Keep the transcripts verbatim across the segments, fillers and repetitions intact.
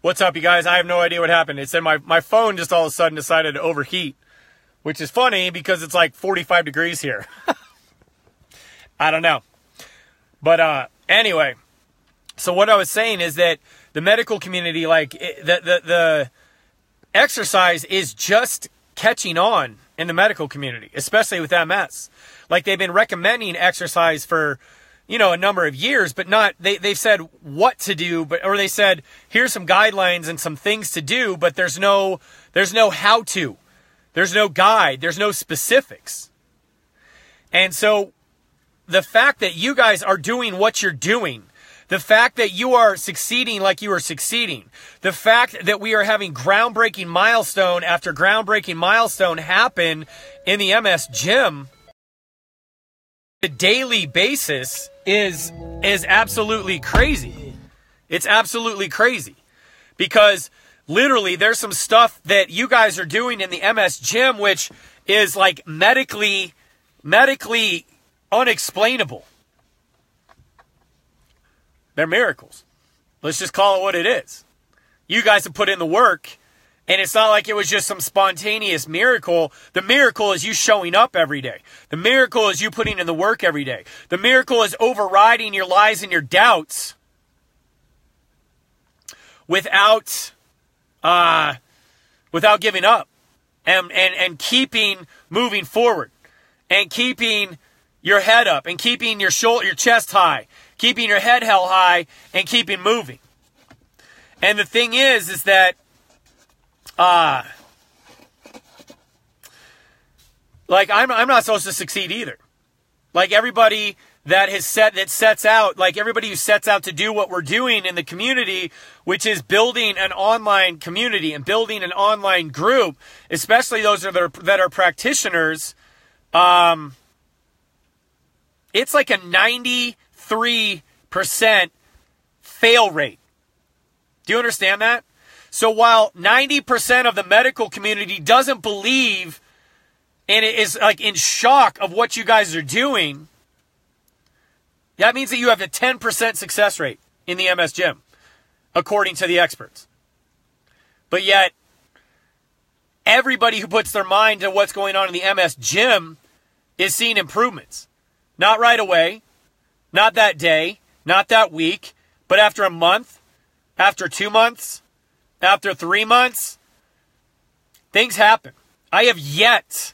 What's up, you guys? I have no idea what happened. It said my, my phone just all of a sudden decided to overheat, which is funny because it's like forty-five degrees here. I don't know. But uh, anyway, so what I was saying is that the medical community, like it, the, the the exercise is just catching on in the medical community, especially with M S. Like they've been recommending exercise for, you know, a number of years, but not, they, they've said what to do, but, or they said, here's some guidelines and some things to do, but there's no, there's no how to, there's no guide, there's no specifics. And so the fact that you guys are doing what you're doing, the fact that you are succeeding like you are succeeding, the fact that we are having groundbreaking milestone after groundbreaking milestone happen in the M S gym, the daily basis is, is absolutely crazy. It's absolutely crazy because literally there's some stuff that you guys are doing in the M S gym, which is like medically, medically unexplainable. They're miracles. Let's just call it what it is. You guys have put in the work, and it's not like it was just some spontaneous miracle. The miracle is you showing up every day. The miracle is you putting in the work every day. The miracle is overriding your lies and your doubts without uh, without giving up and, and, and keeping moving forward and keeping your head up and keeping your shoulder, your chest high, keeping your head held high, and keeping moving. And the thing is, is that, uh, like, I'm I'm not supposed to succeed either. Like, everybody that has set, that sets out, like, everybody who sets out to do what we're doing in the community, which is building an online community and building an online group, especially those that are, that are practitioners, um, it's like a ninety-three percent fail rate. Do you understand that? So while ninety percent of the medical community doesn't believe and it is like in shock of what you guys are doing, that means that you have a ten percent success rate in the M S gym, according to the experts. But yet, everybody who puts their mind to what's going on in the M S gym is seeing improvements. Not right away, not that day, not that week, but after a month, after two months, after three months, things happen. I have yet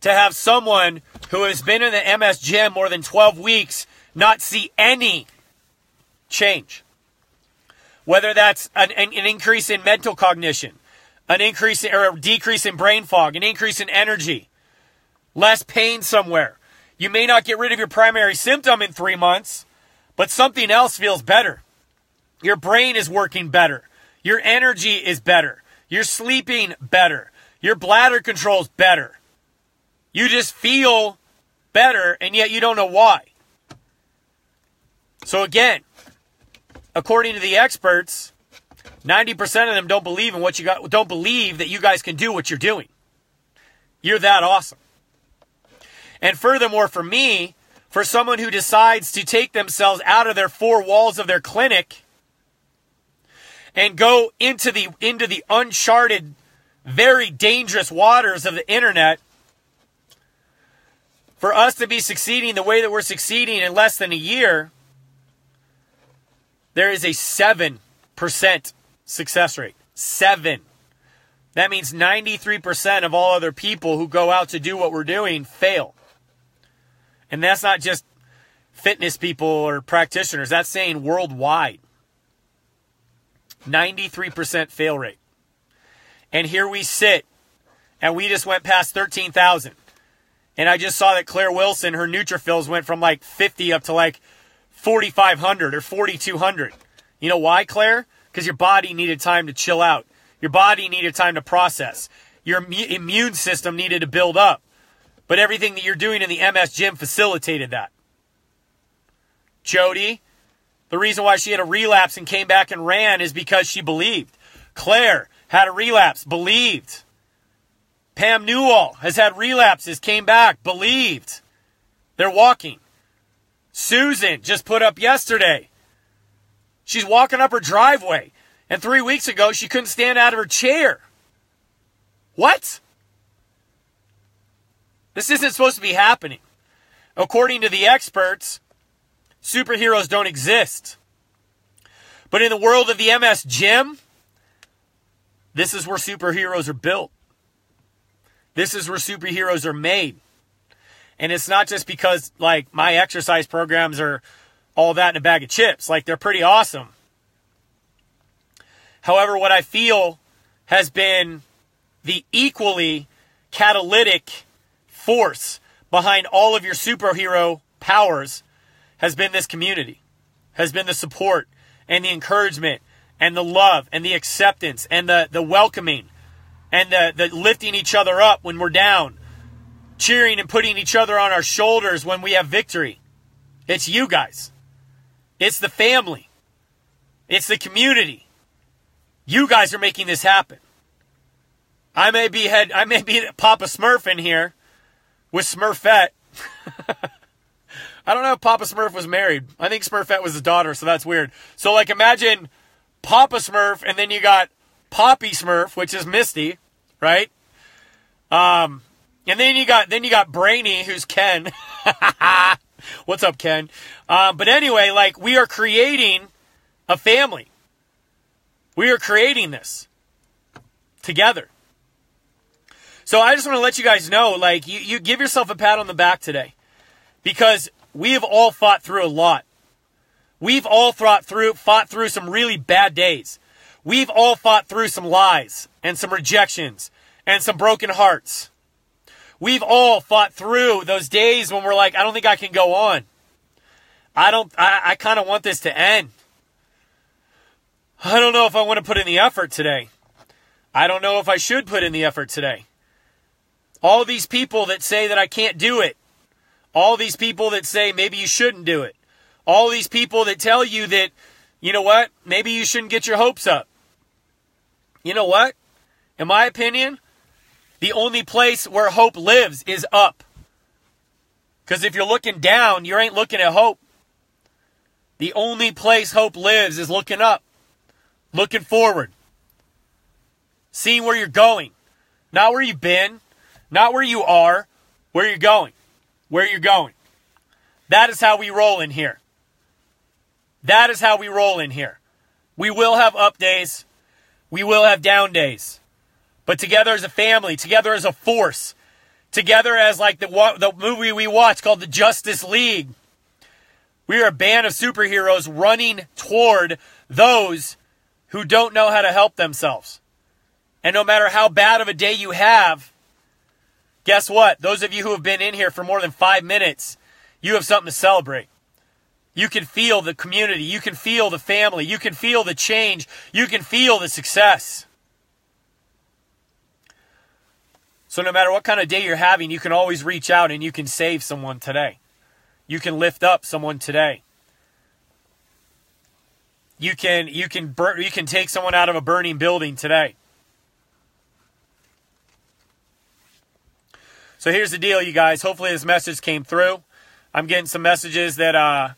to have someone who has been in the M S gym more than twelve weeks not see any change. Whether that's an, an, an increase in mental cognition, an increase or a decrease in brain fog, an increase in energy, less pain somewhere. You may not get rid of your primary symptom in three months, but something else feels better. Your brain is working better. Your energy is better. You're sleeping better. Your bladder control's better. You just feel better, and yet you don't know why. So again, according to the experts, ninety percent of them don't believe in what you got, don't believe that you guys can do what you're doing. You're that awesome. And furthermore, for me, for someone who decides to take themselves out of their four walls of their clinic and go into the into the uncharted, very dangerous waters of the internet, for us to be succeeding the way that we're succeeding in less than a year, there is a seven percent success rate. Seven. That means ninety-three percent of all other people who go out to do what we're doing fail. And that's not just fitness people or practitioners. That's saying worldwide. ninety-three percent fail rate. And here we sit, and we just went past thirteen thousand. And I just saw that Claire Wilson, her neutrophils went from like fifty up to like forty-five hundred or forty-two hundred. You know why, Claire? Because your body needed time to chill out. Your body needed time to process. Your immune system needed to build up. But everything that you're doing in the M S gym facilitated that. Jody, the reason why she had a relapse and came back and ran is because she believed. Claire had a relapse, believed. Pam Newell has had relapses, came back, believed. They're walking. Susan just put up yesterday. She's walking up her driveway. And three weeks ago, she couldn't stand out of her chair. What? This isn't supposed to be happening. According to the experts, superheroes don't exist. But in the world of the M S Gym, this is where superheroes are built. This is where superheroes are made. And it's not just because, like, my exercise programs are all that in a bag of chips. Like, they're pretty awesome. However, what I feel has been the equally catalytic force behind all of your superhero powers has been this community, has been the support and the encouragement and the love and the acceptance and the, the welcoming and the, the lifting each other up when we're down, cheering and putting each other on our shoulders when we have victory. It's you guys. It's the family. It's the community. You guys are making this happen. I may be head, I may be Papa Smurf in here with Smurfette. I don't know if Papa Smurf was married. I think Smurfette was his daughter, so that's weird. So, like, imagine Papa Smurf, and then you got Poppy Smurf, which is Misty, right? Um, and then you got then you got Brainy, who's Ken. What's up, Ken? Um, but anyway, like, we are creating a family. We are creating this together. So I just want to let you guys know, like, you, you give yourself a pat on the back today, because we have all fought through a lot. We've all fought through, fought through some really bad days. We've all fought through some lies and some rejections and some broken hearts. We've all fought through those days when we're like, I don't think I can go on. I don't, I, I kind of want this to end. I don't know if I want to put in the effort today. I don't know if I should put in the effort today. All these people that say that I can't do it. All these people that say maybe you shouldn't do it. All these people that tell you that, you know what, maybe you shouldn't get your hopes up. You know what? In my opinion, the only place where hope lives is up. Because if you're looking down, you ain't looking at hope. The only place hope lives is looking up. Looking forward. Seeing where you're going. Not where you've been. Not where you are. Where you're going. Where you're going. That is how we roll in here. That is how we roll in here. We will have up days. We will have down days. But together as a family, together as a force, together as like the, the movie we watched called The Justice League, we are a band of superheroes running toward those who don't know how to help themselves. And no matter how bad of a day you have, guess what? Those of you who have been in here for more than five minutes, you have something to celebrate. You can feel the community. You can feel the family. You can feel the change. You can feel the success. So no matter what kind of day you're having, you can always reach out and you can save someone today. You can lift up someone today. You can you can bur- you can take someone out of a burning building today. So here's the deal, you guys. Hopefully this message came through. I'm getting some messages that, uh,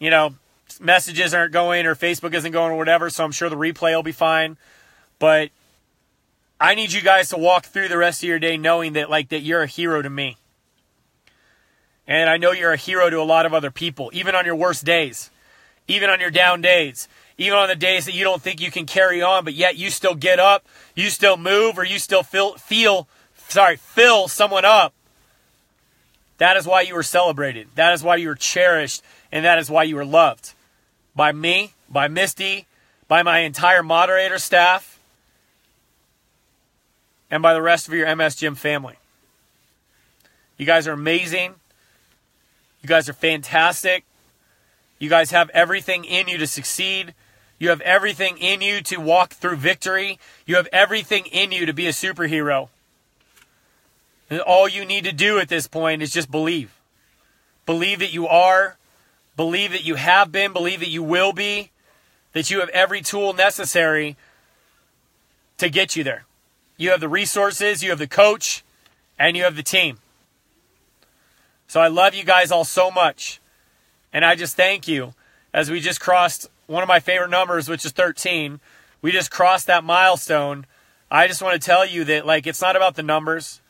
you know, messages aren't going or Facebook isn't going or whatever, so I'm sure the replay will be fine. But I need you guys to walk through the rest of your day knowing that, like, that you're a hero to me. And I know you're a hero to a lot of other people, even on your worst days, even on your down days, even on the days that you don't think you can carry on, but yet you still get up, you still move, or you still feel feel. Sorry, fill someone up. That is why you were celebrated. That is why you were cherished. And that is why you were loved. By me, by Misty, by my entire moderator staff, and by the rest of your M S Gym family. You guys are amazing. You guys are fantastic. You guys have everything in you to succeed. You have everything in you to walk through victory. You have everything in you to be a superhero. And all you need to do at this point is just believe. Believe that you are. Believe that you have been. Believe that you will be. That you have every tool necessary to get you there. You have the resources. You have the coach. And you have the team. So I love you guys all so much. And I just thank you as we just crossed one of my favorite numbers, which is thirteen. We just crossed that milestone. I just want to tell you that, like, it's not about the numbers.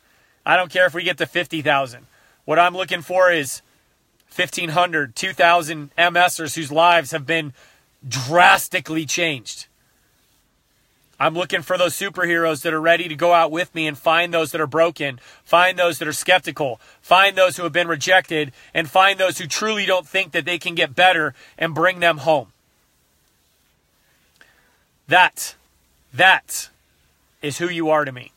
I don't care if we get to fifty thousand. What I'm looking for is fifteen hundred, two thousand MSers whose lives have been drastically changed. I'm looking for those superheroes that are ready to go out with me and find those that are broken, find those that are skeptical, find those who have been rejected, and find those who truly don't think that they can get better and bring them home. That, that is who you are to me.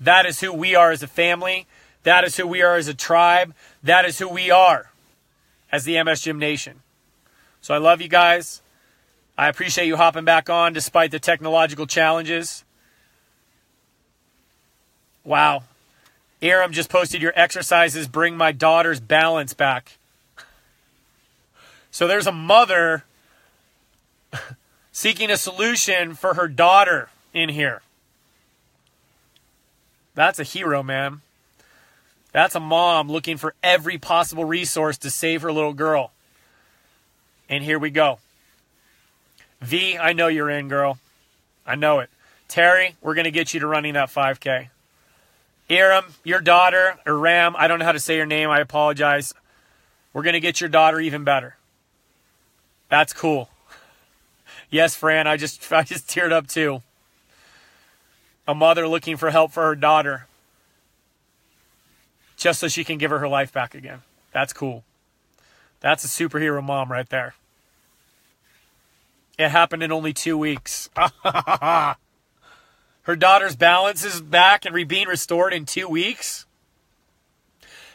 That is who we are as a family. That is who we are as a tribe. That is who we are as the M S Gym Nation. So I love you guys. I appreciate you hopping back on despite the technological challenges. Wow. Aram just posted your exercises bring my daughter's balance back. So there's a mother seeking a solution for her daughter in here. That's a hero, man. That's a mom looking for every possible resource to save her little girl. And here we go. V, I know you're in, girl. I know it. Terry, we're going to get you to running that five K. Iram, your daughter, or Ram, I don't know how to say your name. I apologize. We're going to get your daughter even better. That's cool. Yes, Fran, I just, I just teared up too. A mother looking for help for her daughter just so she can give her her life back again. That's cool. That's a superhero mom right there. It happened in only two weeks. Her daughter's balance is back and being restored in two weeks.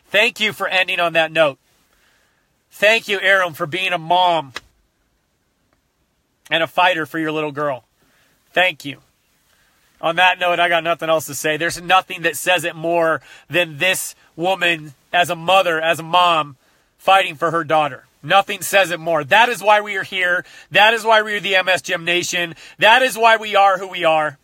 Thank you for ending on that note. Thank you, Aram, for being a mom and a fighter for your little girl. Thank you. On that note, I got nothing else to say. There's nothing that says it more than this woman as a mother, as a mom, fighting for her daughter. Nothing says it more. That is why we are here. That is why we are the M S Gym Nation. That is why we are who we are.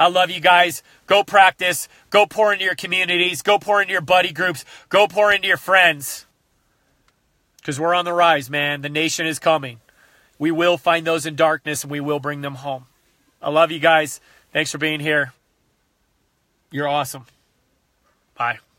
I love you guys. Go practice. Go pour into your communities. Go pour into your buddy groups. Go pour into your friends. Because we're on the rise, man. The nation is coming. We will find those in darkness, and we will bring them home. I love you guys. Thanks for being here. You're awesome. Bye.